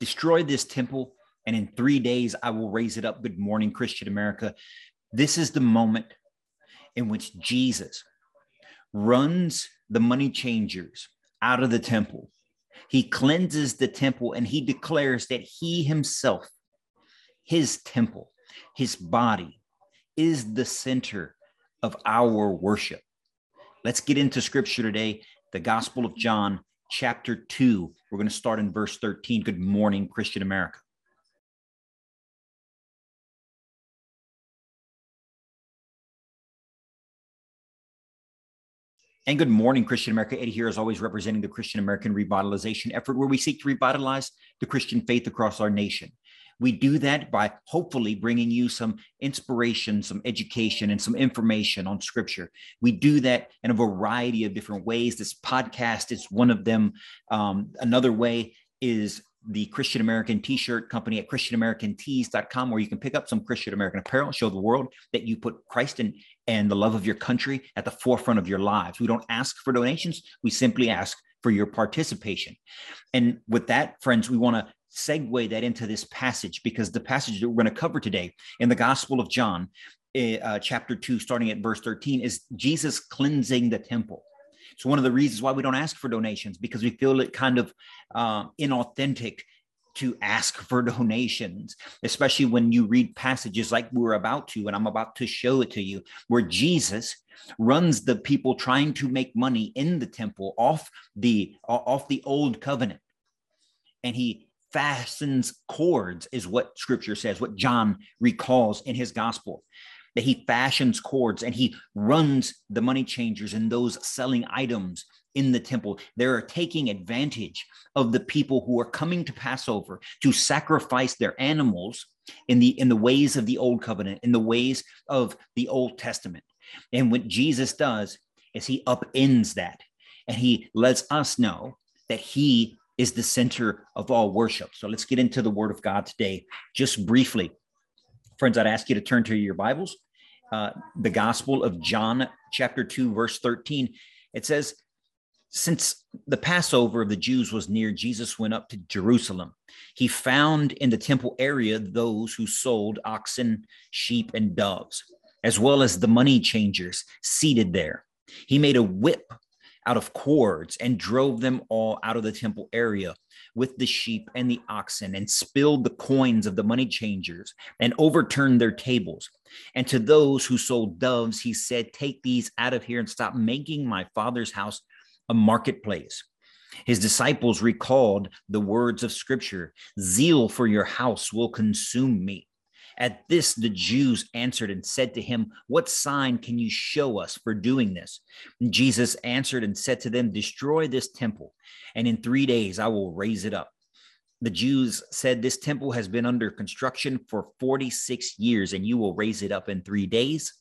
destroy this temple, and in 3 days I will raise it up. Good morning, Christian America. This is the moment in which Jesus runs the money changers out of the temple. He cleanses the temple, and he declares that he himself, his temple, his body, is the center of our worship. Let's get into scripture today, the Gospel of John, chapter 2. We're going to start in verse 13. Good morning, Christian America. And good morning, Christian America. Eddie here, as always, representing the Christian American revitalization effort, where we seek to revitalize the Christian faith across our nation. We do that by hopefully bringing you some inspiration, some education, and some information on scripture. We do that in a variety of different ways. This podcast is one of them. Another way is the Christian American t-shirt company at christianamericantees.com, where you can pick up some Christian American apparel, show the world that you put Christ and the love of your country at the forefront of your lives. We don't ask for donations. We simply ask for your participation. And with that, friends, we want to segue that into this passage, because the passage that we're going to cover today in the Gospel of John, chapter 2, starting at verse 13, is Jesus cleansing the temple. It's one of the reasons why we don't ask for donations, because we feel it kind of inauthentic to ask for donations, especially when you read passages like we're about to, and I'm about to show it to you, where Jesus runs the people trying to make money in the temple off the old covenant. And he fastens cords, is what scripture says, what John recalls in his gospel, that he fashions cords and he runs the money changers and those selling items in the temple. They're taking advantage of the people who are coming to Passover to sacrifice their animals in the ways of the old covenant, in the ways of the Old Testament. And what Jesus does is he upends that, and he lets us know that he is the center of all worship. So let's get into the Word of God today, just briefly. Friends, I'd ask you to turn to your Bibles. The Gospel of John, chapter 2, verse 13. It says, since the Passover of the Jews was near, Jesus went up to Jerusalem. He found in the temple area those who sold oxen, sheep, and doves, as well as the money changers seated there. He made a whip out of cords and drove them all out of the temple area with the sheep and the oxen, and spilled the coins of the money changers and overturned their tables. And to those who sold doves, he said, take these out of here and stop making my Father's house a marketplace. His disciples recalled the words of scripture, zeal for your house will consume me. At this, the Jews answered and said to him, what sign can you show us for doing this? Jesus answered and said to them, destroy this temple, and in 3 days I will raise it up. The Jews said, this temple has been under construction for 46 years, and you will raise it up in 3 days.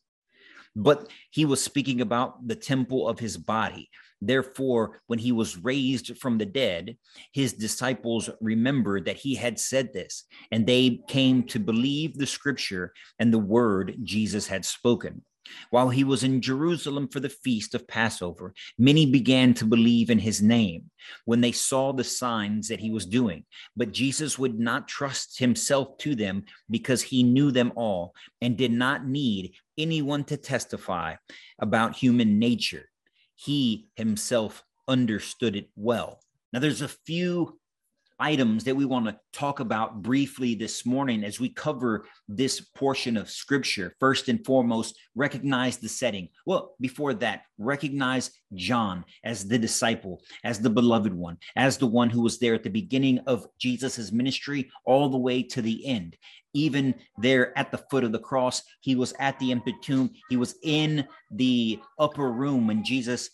But he was speaking about the temple of his body. Therefore, when he was raised from the dead, his disciples remembered that he had said this, and they came to believe the scripture and the word Jesus had spoken. While he was in Jerusalem for the feast of Passover, many began to believe in his name when they saw the signs that he was doing. But Jesus would not trust himself to them, because he knew them all and did not need anyone to testify about human nature. He himself understood it well. Now, there's a few items that we want to talk about briefly this morning as we cover this portion of scripture. First and foremost, recognize the setting. Well, before that, recognize John as the disciple, as the beloved one, as the one who was there at the beginning of Jesus's ministry all the way to the end. Even there at the foot of the cross, he was at the empty tomb. He was in the upper room when Jesus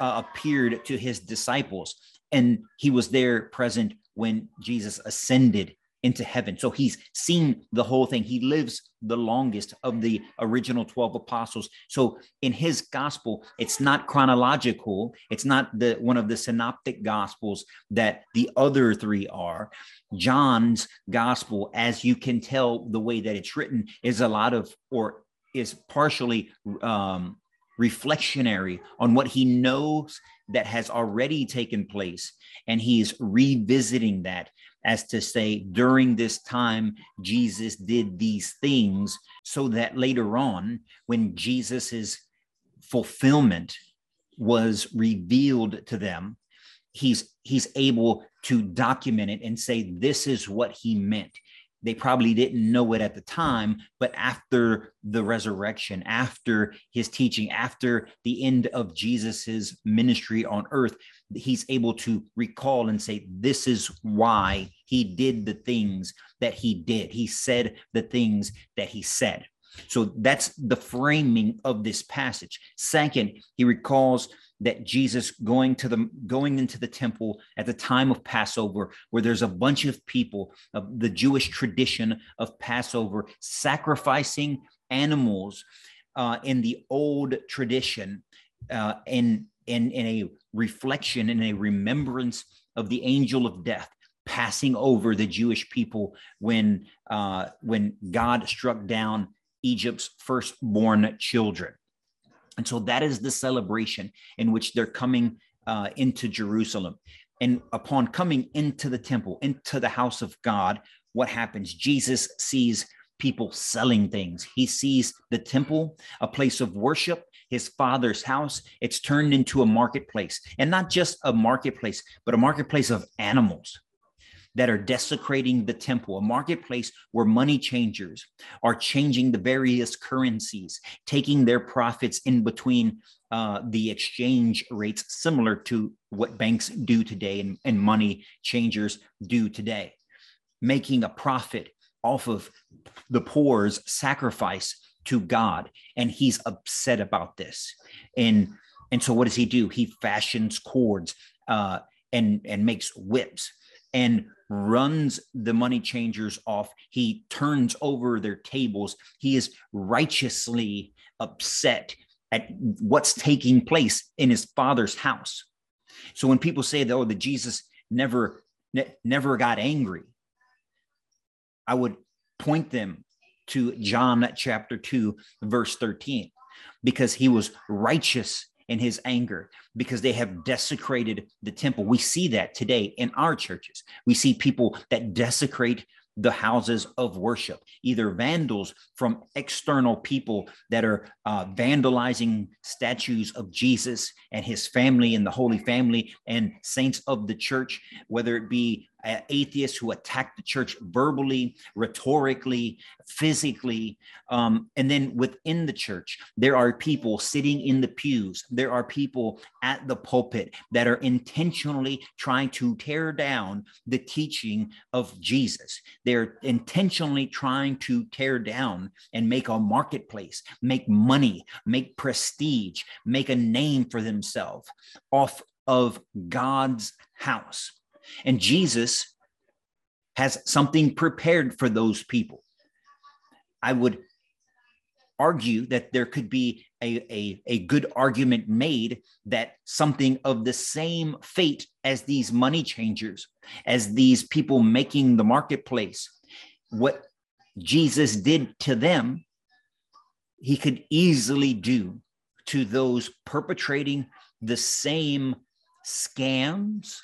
appeared to his disciples, and he was there present when Jesus ascended into heaven. So he's seen the whole thing. He lives the longest of the original 12 apostles. So in his gospel, it's not chronological. It's not one of the synoptic gospels that the other three are. John's gospel, as you can tell the way that it's written, is partially reflectionary on what he knows that has already taken place, and he's revisiting that as to say, during this time, Jesus did these things, so that later on, when Jesus's fulfillment was revealed to them, he's able to document it and say, this is what he meant. They probably didn't know it at the time, but after the resurrection, after his teaching, after the end of Jesus's ministry on earth, he's able to recall and say, this is why he did the things that he did. He said the things that he said. So that's the framing of this passage. Second, he recalls that Jesus going into the temple at the time of Passover, where there's a bunch of people of the Jewish tradition of Passover, sacrificing animals in the old tradition, in a reflection, in a remembrance of the angel of death passing over the Jewish people when God struck down Egypt's firstborn children. And so that is the celebration in which they're coming into Jerusalem. And upon coming into the temple, into the house of God, what happens? Jesus sees people selling things. He sees the temple, a place of worship, his Father's house. It's turned into a marketplace, and not just a marketplace, but a marketplace of animals that are desecrating the temple, a marketplace where money changers are changing the various currencies, taking their profits in between the exchange rates, similar to what banks do today and money changers do today, making a profit off of the poor's sacrifice to God. And he's upset about this. And so what does he do? He fashions cords and makes whips and runs the money changers off. He turns over their tables. He is righteously upset at what's taking place in his Father's house. So when people say, though, that Jesus never got angry, I would point them to John chapter 2, verse 13, because he was righteous in his anger, because they have desecrated the temple. We see that today in our churches. We see people that desecrate the houses of worship, either vandals from external people that are vandalizing statues of Jesus and his family and the Holy Family and saints of the church, whether it be atheists who attack the church verbally, rhetorically, physically. And then within the church, there are people sitting in the pews. There are people at the pulpit that are intentionally trying to tear down the teaching of Jesus. They're intentionally trying to tear down and make a marketplace, make money, make prestige, make a name for themselves off of God's house. And Jesus has something prepared for those people. I would argue that there could be a good argument made that something of the same fate as these money changers, as these people making the marketplace, what Jesus did to them, he could easily do to those perpetrating the same scams,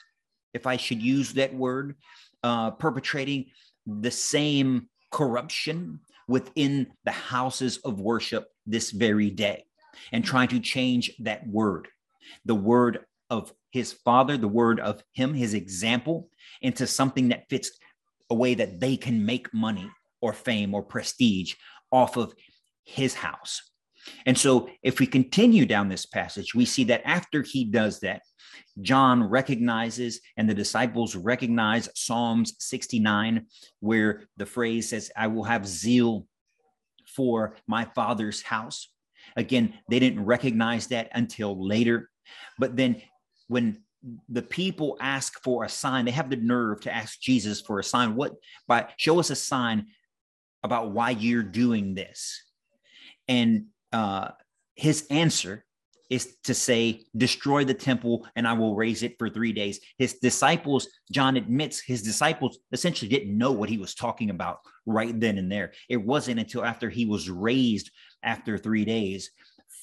if I should use that word, perpetrating the same corruption within the houses of worship this very day, and trying to change that word, the word of his Father, the word of him, his example, into something that fits a way that they can make money or fame or prestige off of his house. And so if we continue down this passage, we see that after he does that, John recognizes and the disciples recognize Psalms 69, where the phrase says, I will have zeal for my Father's house. Again, they didn't recognize that until later. But then when the people ask for a sign, they have the nerve to ask Jesus for a sign. Show us a sign about why you're doing this. And his answer is to say, destroy the temple and I will raise it for 3 days. His disciples, John admits, his disciples essentially didn't know what he was talking about right then and there. It wasn't until after he was raised after 3 days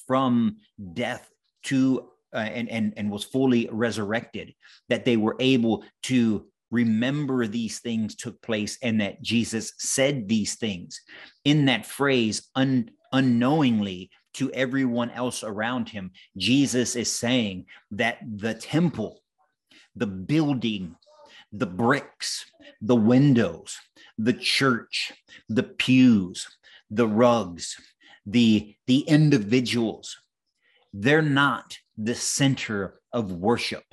from death to and was fully resurrected that they were able to remember these things took place and that Jesus said these things. In that phrase, unknowingly to everyone else around him, Jesus is saying that the temple, the building, the bricks, the windows, the church, the pews, the rugs, the individuals, they're not the center of worship.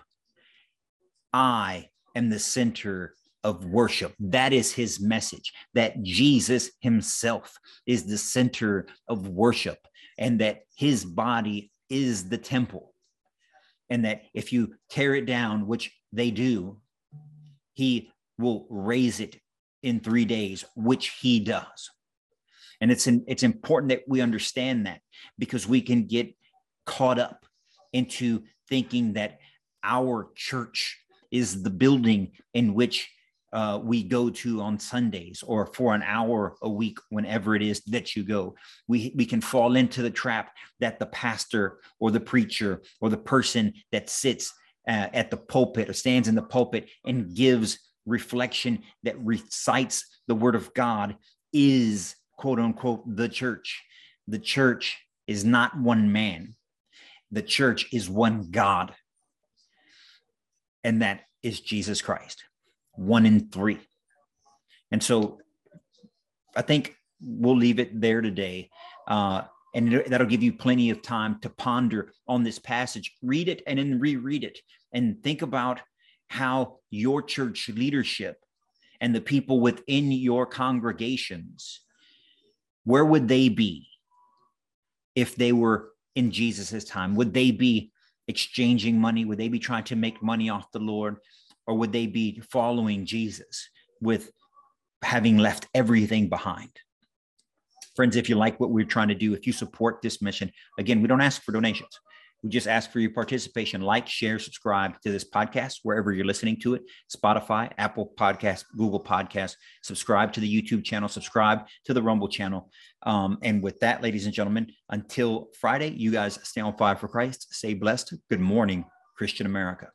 I am the center of worship. That is his message, that Jesus himself is the center of worship and that his body is the temple. And that if you tear it down, which they do, he will raise it in 3 days, which he does. And it's important that we understand that, because we can get caught up into thinking that our church is the building in which we go to on Sundays or for an hour a week, whenever it is that you go. We can fall into the trap that the pastor or the preacher or the person that sits at the pulpit or stands in the pulpit and gives reflection, that recites the word of God, is quote unquote the church. The church is not one man. The church is one God. And that is Jesus Christ, one in three. And so I think we'll leave it there today. And that'll give you plenty of time to ponder on this passage, read it and then reread it, and think about how your church leadership and the people within your congregations, where would they be if they were in Jesus's time? Would they be exchanging money? Would they be trying to make money off the Lord? Or would they be following Jesus with having left everything behind? Friends, if you like what we're trying to do, if you support this mission, again, we don't ask for donations. We just ask for your participation. Like, share, subscribe to this podcast, wherever you're listening to it, Spotify, Apple Podcasts, Google Podcasts. Subscribe to the YouTube channel, subscribe to the Rumble channel. And with that, ladies and gentlemen, until Friday, you guys stay on fire for Christ, stay blessed. Good morning, Christian America.